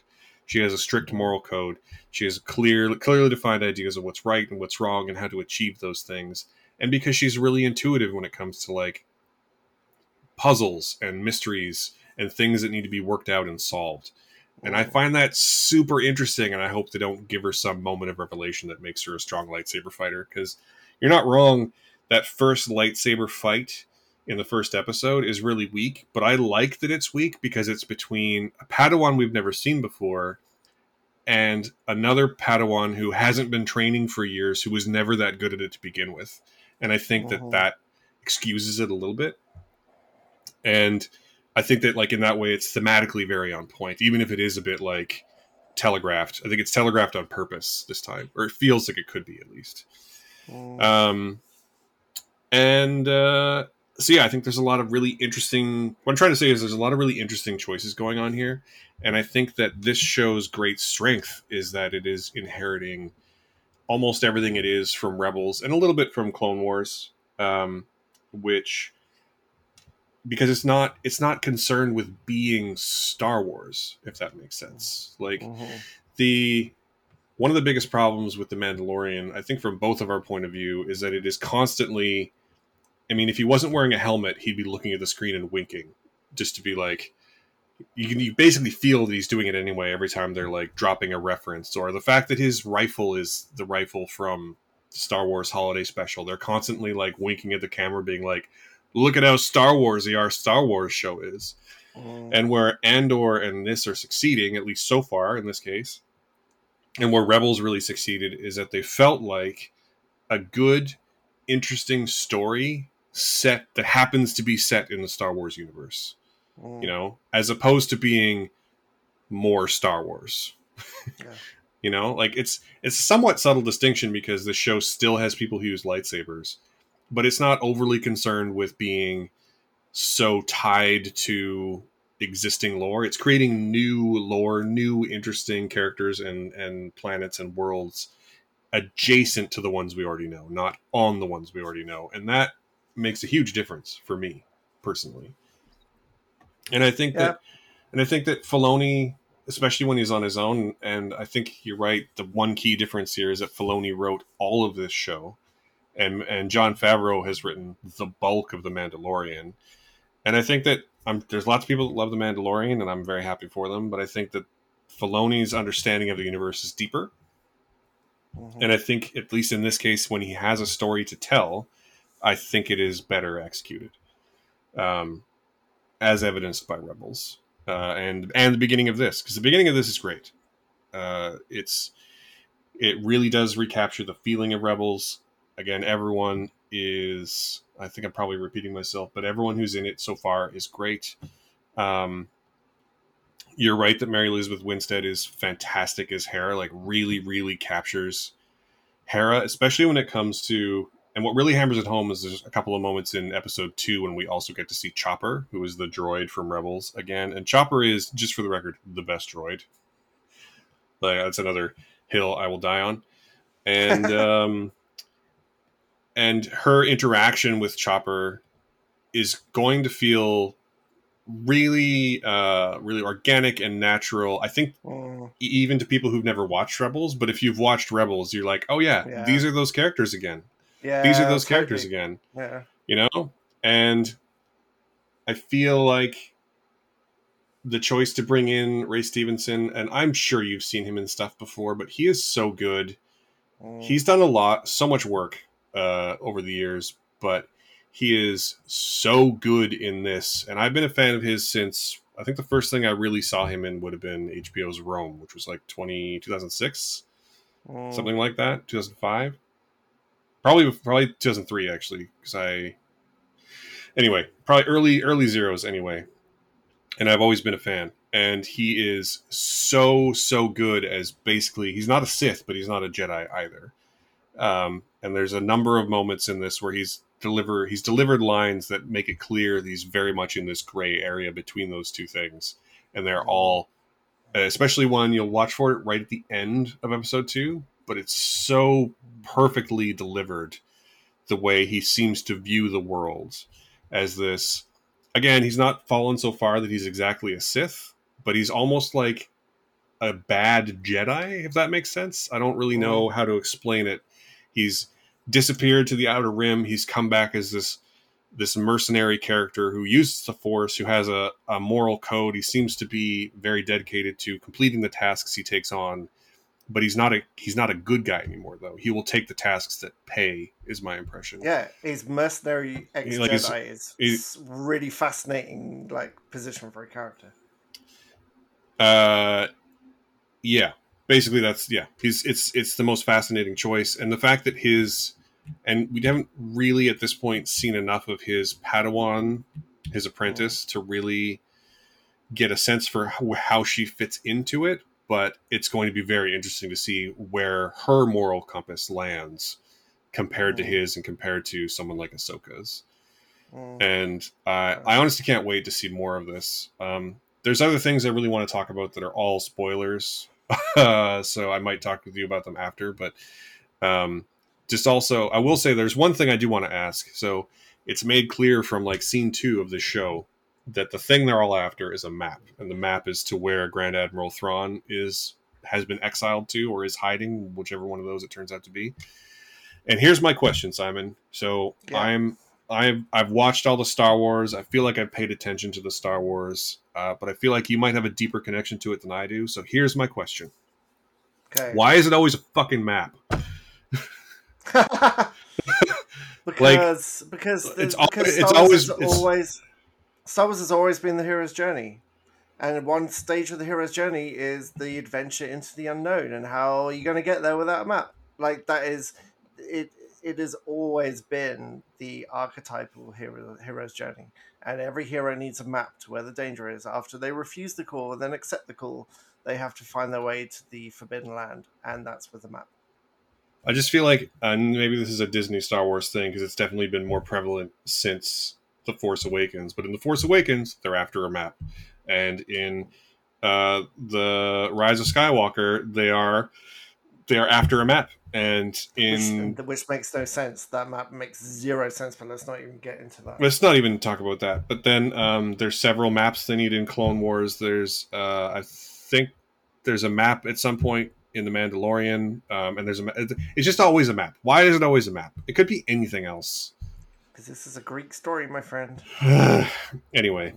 She has a strict moral code. She has clearly defined ideas of what's right and what's wrong and how to achieve those things. And because she's really intuitive when it comes to like puzzles and mysteries and things that need to be worked out and solved. And I find that super interesting, and I hope they don't give her some moment of revelation that makes her a strong lightsaber fighter, because you're not wrong. That first lightsaber fight in the first episode is really weak, but I like that it's weak because it's between a Padawan we've never seen before and another Padawan who hasn't been training for years, who was never that good at it to begin with. And I think that excuses it a little bit. And I think that, like, in that way, it's thematically very on point, even if it is a bit like telegraphed. I think it's telegraphed on purpose this time, or it feels like it could be, at least. So yeah, I think there's a lot of really interesting... What I'm trying to say is there's a lot of really interesting choices going on here. And I think that this show's great strength is that it is inheriting almost everything it is from Rebels and a little bit from Clone Wars, which... Because it's not concerned with being Star Wars, if that makes sense. Like, one of the biggest problems with The Mandalorian, I think from both of our point of view, is that it is constantly... I mean, if he wasn't wearing a helmet, he'd be looking at the screen and winking, just to be like... You basically feel that he's doing it anyway every time they're, like, dropping a reference. Or the fact that his rifle is the rifle from Star Wars Holiday Special. They're constantly, like, winking at the camera, being like, look at how Star Wars-y our Star Wars show is. And where Andor and this are succeeding, at least so far in this case... And where Rebels really succeeded is that they felt like a good, interesting story set that happens to be set in the Star Wars universe, you know, as opposed to being more Star Wars. You know, like it's a somewhat subtle distinction because the show still has people who use lightsabers, but it's not overly concerned with being so tied to existing lore. It's creating new lore, new interesting characters and planets and worlds adjacent to the ones we already know, not on the ones we already know. And that makes a huge difference for me personally. And I think that Filoni, especially when he's on his own, and I think you're right, the one key difference here is that Filoni wrote all of this show, and Jon Favreau has written the bulk of The Mandalorian. And I think that there's lots of people that love The Mandalorian, and I'm very happy for them, but I think that Filoni's understanding of the universe is deeper. Mm-hmm. And I think, at least in this case, when he has a story to tell, I think it is better executed, as evidenced by Rebels. And the beginning of this, because the beginning of this is great. It really does recapture the feeling of Rebels. Again, everyone is, I think I'm probably repeating myself, but everyone who's in it so far is great. You're right that Mary Elizabeth Winstead is fantastic as Hera, like really, really captures Hera, especially when it comes to, and what really hammers it home is there's a couple of moments in episode 2 when we also get to see Chopper, who is the droid from Rebels again. And Chopper is, just for the record, the best droid. Like, that's another hill I will die on. And and her interaction with Chopper is going to feel really, really organic and natural. I think even to people who've never watched Rebels, but if you've watched Rebels, you're like, oh yeah. These are those characters again. Yeah, these are those characters again, you know? And I feel like the choice to bring in Ray Stevenson, and I'm sure you've seen him in stuff before, but he is so good. He's done a lot, so much work over the years, but he is so good in this. And I've been a fan of his since, I think the first thing I really saw him in would have been HBO's Rome, which was like 2006, something like that, 2005. Probably 2003 actually, probably early zeros anyway. And I've always been a fan, and he is so good as basically he's not a Sith, but he's not a Jedi either. And there's a number of moments in this where he's delivered lines that make it clear that he's very much in this gray area between those two things, and they're all, especially one you'll watch for it right at the end of episode 2. But it's so perfectly delivered the way he seems to view the world as this. Again, he's not fallen so far that he's exactly a Sith, but he's almost like a bad Jedi, if that makes sense. I don't really know how to explain it. He's disappeared to the Outer Rim. He's come back as this mercenary character who uses the Force, who has a moral code. He seems to be very dedicated to completing the tasks he takes on. But he's not a good guy anymore, though. He will take the tasks that pay, is my impression. Yeah, he's mercenary ex-Jedi. Like it's really fascinating, like, position for a character. Yeah. Basically, that's it's the most fascinating choice, and the fact that we haven't really at this point seen enough of his Padawan, his apprentice, to really get a sense for how she fits into it. But it's going to be very interesting to see where her moral compass lands compared to his and compared to someone like Ahsoka's. And I honestly can't wait to see more of this. There's other things I really want to talk about that are all spoilers. So I might talk with you about them after. But just also, I will say there's one thing I do want to ask. So it's made clear from like scene 2 of the show that the thing they're all after is a map, and the map is to where Grand Admiral Thrawn has been exiled to, or is hiding, whichever one of those it turns out to be. And here's my question, Simon. So I've watched all the Star Wars. I feel like I've paid attention to the Star Wars, but I feel like you might have a deeper connection to it than I do. So here's my question. Okay. Why is it always a fucking map? because Star Wars has always been the hero's journey. And one stage of the hero's journey is the adventure into the unknown, and how are you going to get there without a map? Like, that is, it. it has always been the archetypal hero's journey, and every hero needs a map to where the danger is. After they refuse the call and then accept the call, they have to find their way to the Forbidden Land, and that's with the map. I just feel like, and maybe this is a Disney Star Wars thing, because it's definitely been more prevalent since The Force Awakens, but in The Force Awakens, they're after a map. And in The Rise of Skywalker, they are after a map. And in which makes no sense. That map makes zero sense, but let's not even get into that. Let's not even talk about that. But then there's several maps they need in Clone Wars. There's, I think there's a map at some point in The Mandalorian. And there's it's just always a map. Why is it always a map? It could be anything else. Because this is a Greek story, my friend. Anyway.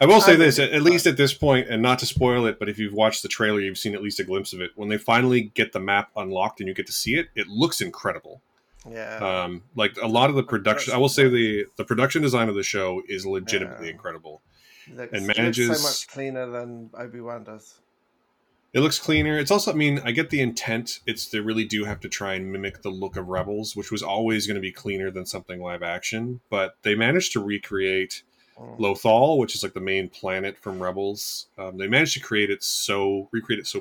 I will say this, at least at this point, and not to spoil it, but if you've watched the trailer, you've seen at least a glimpse of it. When they finally get the map unlocked and you get to see it, it looks incredible. Yeah. Like a lot of the production, I will say the production design of the show is legitimately incredible. And manages... It's so much cleaner than Obi-Wan does. It looks cleaner. It's also, I mean, I get the intent. They really do have to try and mimic the look of Rebels, which was always going to be cleaner than something live action. But they managed to recreate Lothal, which is like the main planet from Rebels. They managed to recreate it so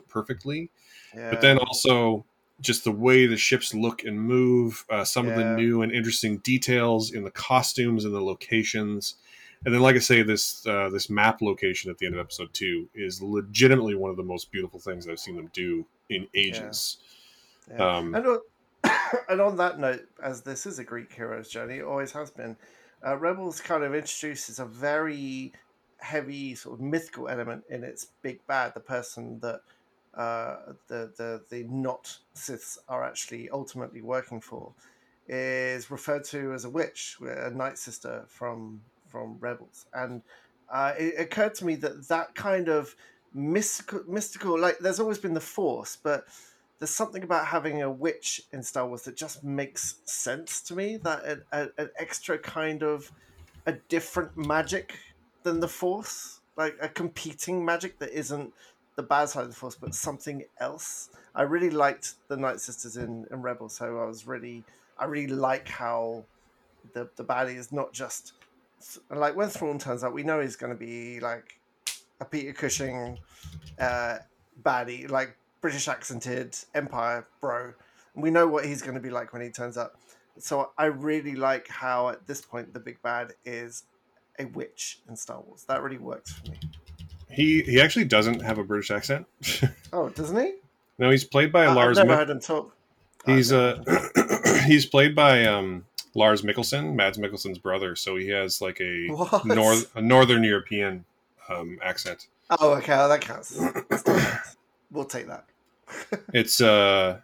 perfectly. Yeah. But then also just the way the ships look and move, some of the new and interesting details in the costumes and the locations. And then, like I say, this map location at the end of episode 2 is legitimately one of the most beautiful things I've seen them do in ages. Yeah. Yeah. And on that note, as this is a Greek hero's journey, it always has been, Rebels kind of introduces a very heavy sort of mythical element in its big bad, the person that the not Siths are actually ultimately working for, is referred to as a witch, a night sister from Rebels. And it occurred to me that kind of mystical, like, there's always been the Force, but there's something about having a witch in Star Wars that just makes sense to me, that an extra kind of a different magic than the Force, like a competing magic that isn't the bad side of the Force, but something else. I really liked the Night Sisters in Rebels, so I really like how the baddie is not just... Like when Thrawn turns out, we know he's going to be like a Peter Cushing baddie, like British accented Empire bro. We know what he's going to be like when he turns up. So I really like how at this point the big bad is a witch in Star Wars. That really works for me. He actually doesn't have a British accent. Oh, doesn't he? No, he's played by Lars. I've never heard him talk. He's played by Lars Mikkelsen, Mads Mikkelsen's brother, so he has like a Northern European accent. Oh, okay, well, that counts. We'll take that. It's and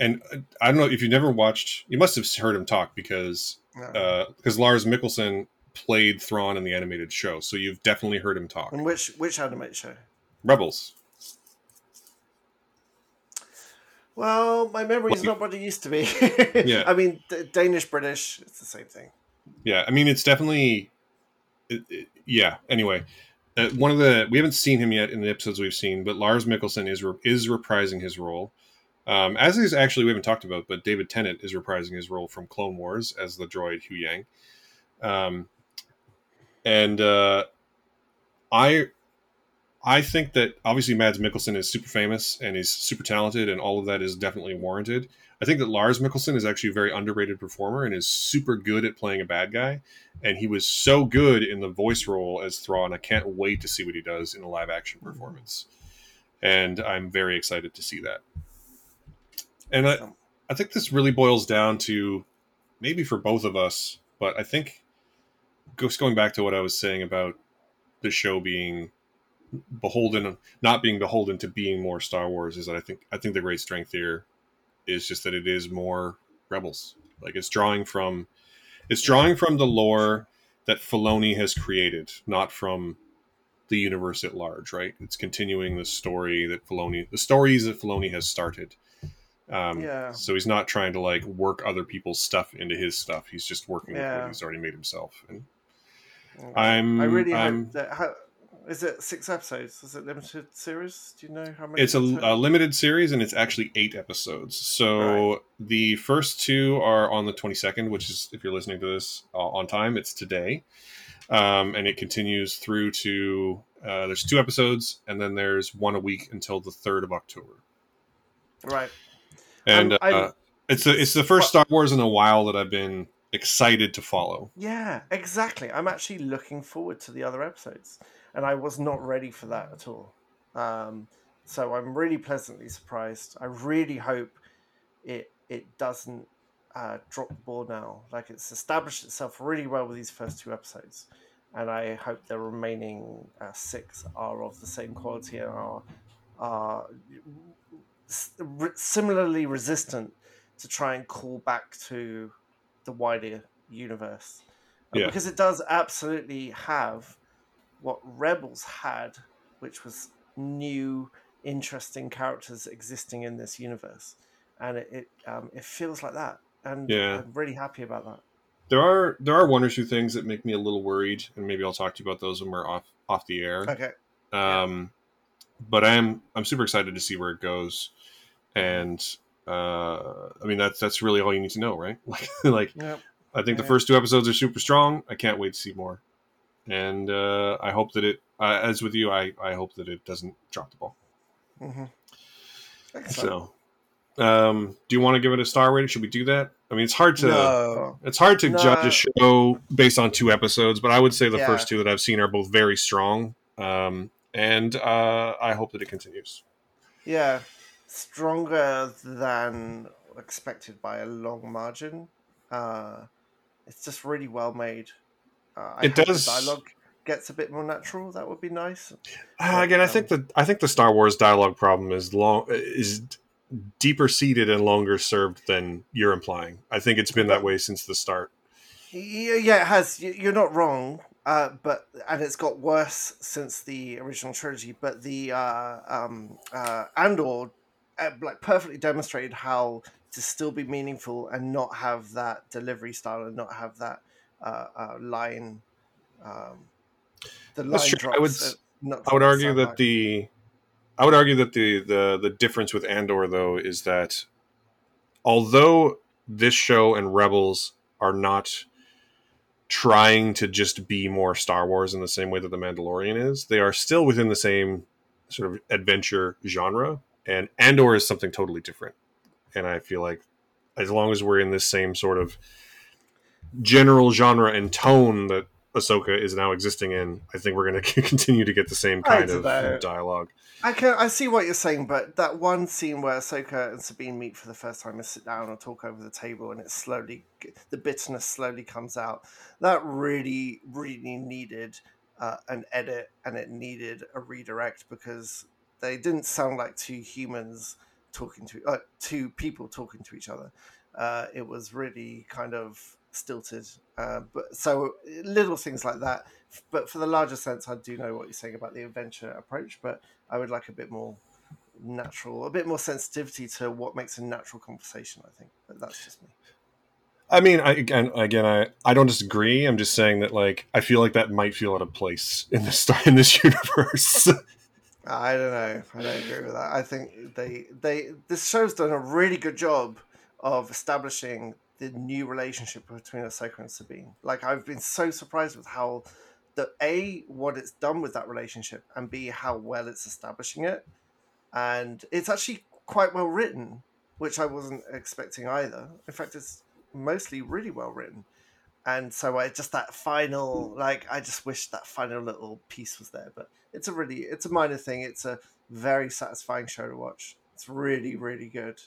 I don't know if you've never watched. You must have heard him talk because Lars Mikkelsen played Thrawn in the animated show, so you've definitely heard him talk. And which animated show? Rebels. Well, my memory is not what it used to be. Yeah. I mean, Danish-British, it's the same thing. Yeah, I mean, it's definitely... yeah, anyway. We haven't seen him yet in the episodes we've seen, but Lars Mikkelsen is reprising his role. As is actually, we haven't talked about, but David Tennant is reprising his role from Clone Wars as the droid Hu Yang. I think that obviously Mads Mikkelsen is super famous and he's super talented and all of that is definitely warranted. I think that Lars Mikkelsen is actually a very underrated performer and is super good at playing a bad guy. And he was so good in the voice role as Thrawn. I can't wait to see what he does in a live action performance. And I'm very excited to see that. And I think this really boils down to, maybe for both of us, but I think just going back to what I was saying about the show being... not being beholden to being more Star Wars, is that I think the great strength here is just that it is more Rebels. Like it's drawing from the lore that Filoni has created, not from the universe at large, right? It's continuing the stories that Filoni has started. So he's not trying to like work other people's stuff into his stuff. He's just working with what he's already made himself. And I really hope that Is it 6 episodes? Is it limited series? Do you know how many? It's a limited series, and it's actually 8 episodes. So right. The first 2 are on the 22nd, which is, if you're listening to this on time, it's today. And it continues through to, there's 2 episodes, and then there's 1 a week until the 3rd of October. Right. And it's the first Star Wars in a while that I've been excited to follow. Yeah, exactly. I'm actually looking forward to the other episodes. And I was not ready for that at all. So I'm really pleasantly surprised. I really hope it doesn't drop the ball now. Like, it's established itself really well with these first 2 episodes. And I hope the remaining 6 are of the same quality and are similarly resistant to try and call back to the wider universe. Yeah. Because it does absolutely have what Rebels had, which was new, interesting characters existing in this universe. And it feels like that. And yeah. I'm really happy about that. There are 1 or 2 things that make me a little worried, and maybe I'll talk to you about those when we're off the air. Okay. But I'm super excited to see where it goes. And I mean, that's really all you need to know, right? Yep. I think the first 2 episodes are super strong. I can't wait to see more. And I hope that it, as with you, I hope that it doesn't drop the ball. Mm-hmm. So, do you want to give it a star rating? Should we do that? I mean, it's hard to judge a show based on 2 episodes, but I would say the first 2 that I've seen are both very strong. And I hope that it continues. Yeah, stronger than expected by a long margin. It's just really well made. It does. The dialogue gets a bit more natural. That would be nice. I think the Star Wars dialogue problem is deeper seated and longer served than you're implying. I think it's been that way since the start. Yeah, it has. You're not wrong. But it's got worse since the original trilogy. But the Andor perfectly demonstrated how to still be meaningful and not have that delivery style and not have that. Line. The line drops. I would argue that the difference with Andor though is that although this show and Rebels are not trying to just be more Star Wars in the same way that The Mandalorian is, they are still within the same sort of adventure genre, and Andor is something totally different. And I feel like as long as we're in this same sort of general genre and tone that Ahsoka is now existing in, I think we're going to continue to get the same kind of dialogue. I see what you're saying, but that one scene where Ahsoka and Sabine meet for the first time and sit down and talk over the table, and it's slowly, the bitterness slowly comes out. That really, really needed an edit, and it needed a redirect, because they didn't sound like two people talking to each other. It was really kind of stilted, but so little things like that. But for the larger sense, I do know what you're saying about the adventure approach, but I would like a bit more natural, a bit more sensitivity to what makes a natural conversation, I think. But that's just me. I mean, I don't disagree. I'm just saying that, like, I feel like that might feel out of place in this universe. I don't know. I don't agree with that. I think this show's done a really good job of establishing the new relationship between Ahsoka and Sabine. Like, I've been so surprised with how what it's done with that relationship, and B, how well it's establishing it. And it's actually quite well written, which I wasn't expecting either. In fact, it's mostly really well written. And so I just wish that final little piece was there, but it's a minor thing. It's a very satisfying show to watch. It's really, really good.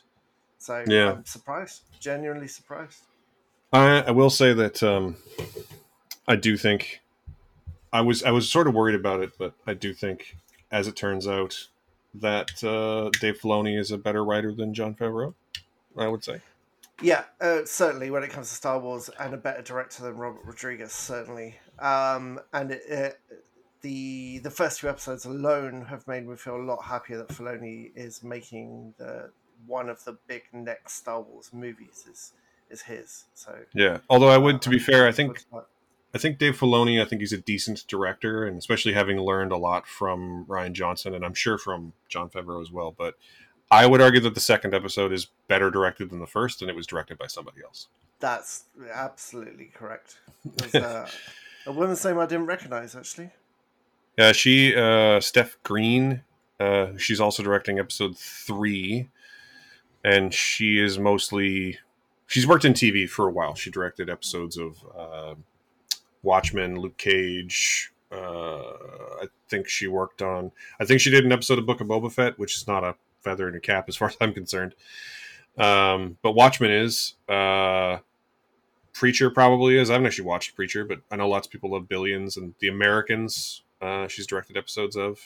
So yeah. I'm surprised, genuinely surprised. I will say that I do think I was sort of worried about it, but I do think, as it turns out, that Dave Filoni is a better writer than Jon Favreau, I would say. Yeah, certainly when it comes to Star Wars, and a better director than Robert Rodriguez, certainly. The first 2 episodes alone have made me feel a lot happier that Filoni is making one of the big next Star Wars movies is his. So yeah, although I would, to be fair, I think I think Dave Filoni, I think he's a decent director, and especially having learned a lot from Rian Johnson, and I'm sure from Jon Favreau as well. But I would argue that the second episode is better directed than the first, and it was directed by somebody else. That's absolutely correct. There's a woman's name I didn't recognize, actually. Yeah, Steph Green, she's also directing episode 3, and she is mostly... She's worked in TV for a while. She directed episodes of... Watchmen, Luke Cage. I think she did an episode of Book of Boba Fett, which is not a feather in her cap as far as I'm concerned. But Watchmen is. Preacher probably is. I haven't actually watched Preacher, but I know lots of people love Billions and The Americans. She's directed episodes of.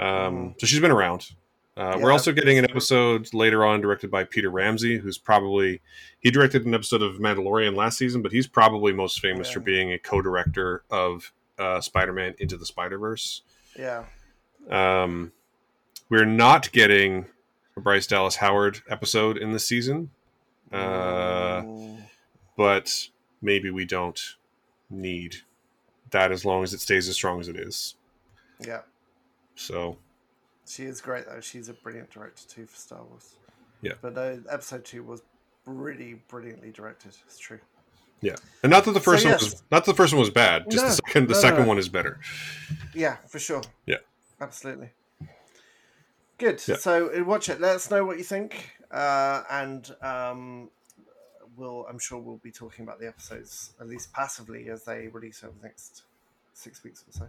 So she's been around. We're also getting an episode later on directed by Peter Ramsey, who's probably... He directed an episode of Mandalorian last season, but he's probably most famous for being a co-director of Spider-Man Into the Spider-Verse. Yeah. We're not getting a Bryce Dallas Howard episode in this season. But maybe we don't need that as long as it stays as strong as it is. Yeah. So... She is great, though. She's a brilliant director, too, for Star Wars. Yeah. But episode 2 was really brilliantly directed. It's true. Yeah. And not that the first one was bad. Just the second one is better. Yeah, for sure. Yeah. Absolutely. Good. Yeah. So watch it. Let us know what you think. I'm sure we'll be talking about the episodes, at least passively, as they release over the next 6 weeks or so.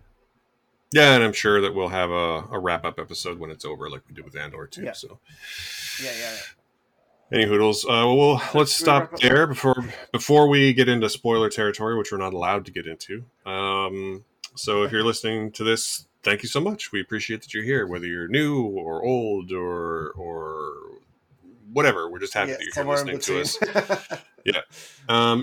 Yeah, and I'm sure that we'll have a wrap-up episode when it's over, like we did with Andor, too. Yeah. So. Yeah. Any hoodles. Let's stop there before we get into spoiler territory, which we're not allowed to get into. So if you're listening to this, thank you so much. We appreciate that you're here, whether you're new or old or whatever. We're just happy that you're here listening to us. Yeah.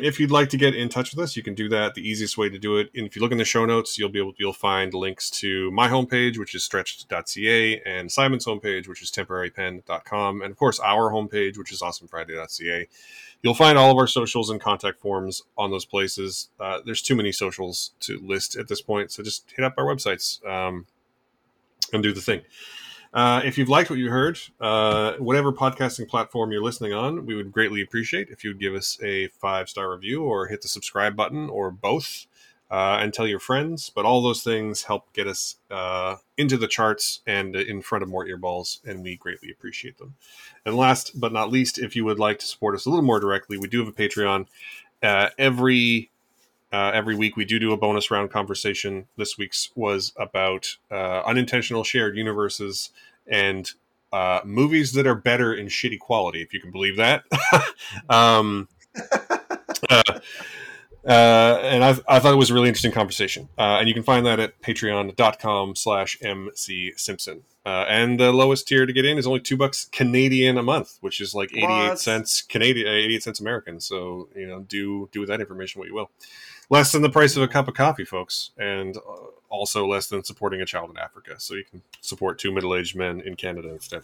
If you'd like to get in touch with us, you can do that. The easiest way to do it, and if you look in the show notes, you'll find links to my homepage, which is stretched.ca, and Simon's homepage, which is temporarypen.com, and of course our homepage, which is awesomefriday.ca. You'll find all of our socials and contact forms on those places. There's too many socials to list at this point, so just hit up our websites and do the thing. If you've liked what you heard, whatever podcasting platform you're listening on, we would greatly appreciate if you would give us a 5-star review or hit the subscribe button or both, and tell your friends. But all those things help get us into the charts and in front of more earballs, and we greatly appreciate them. And last but not least, if you would like to support us a little more directly, we do have a Patreon. Every week we do a bonus round conversation. This week's was about unintentional shared universes and movies that are better in shitty quality, if you can believe that. And I thought it was a really interesting conversation. And you can find that at patreon.com/MCSimpson. And the lowest tier to get in is only $2 Canadian a month, which is like 88 cents Canadian, 88 cents American. So, do with that information what you will. Less than the price of a cup of coffee, folks, and also less than supporting a child in Africa. So you can support 2 middle-aged men in Canada instead.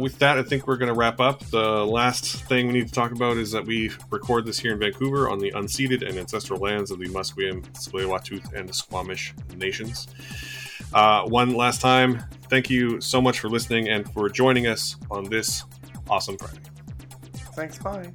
With that, I think we're going to wrap up. The last thing we need to talk about is that we record this here in Vancouver on the unceded and ancestral lands of the Musqueam, Tsleil-Waututh, and the Squamish nations. One last time, thank you so much for listening and for joining us on this awesome Friday. Thanks, bye.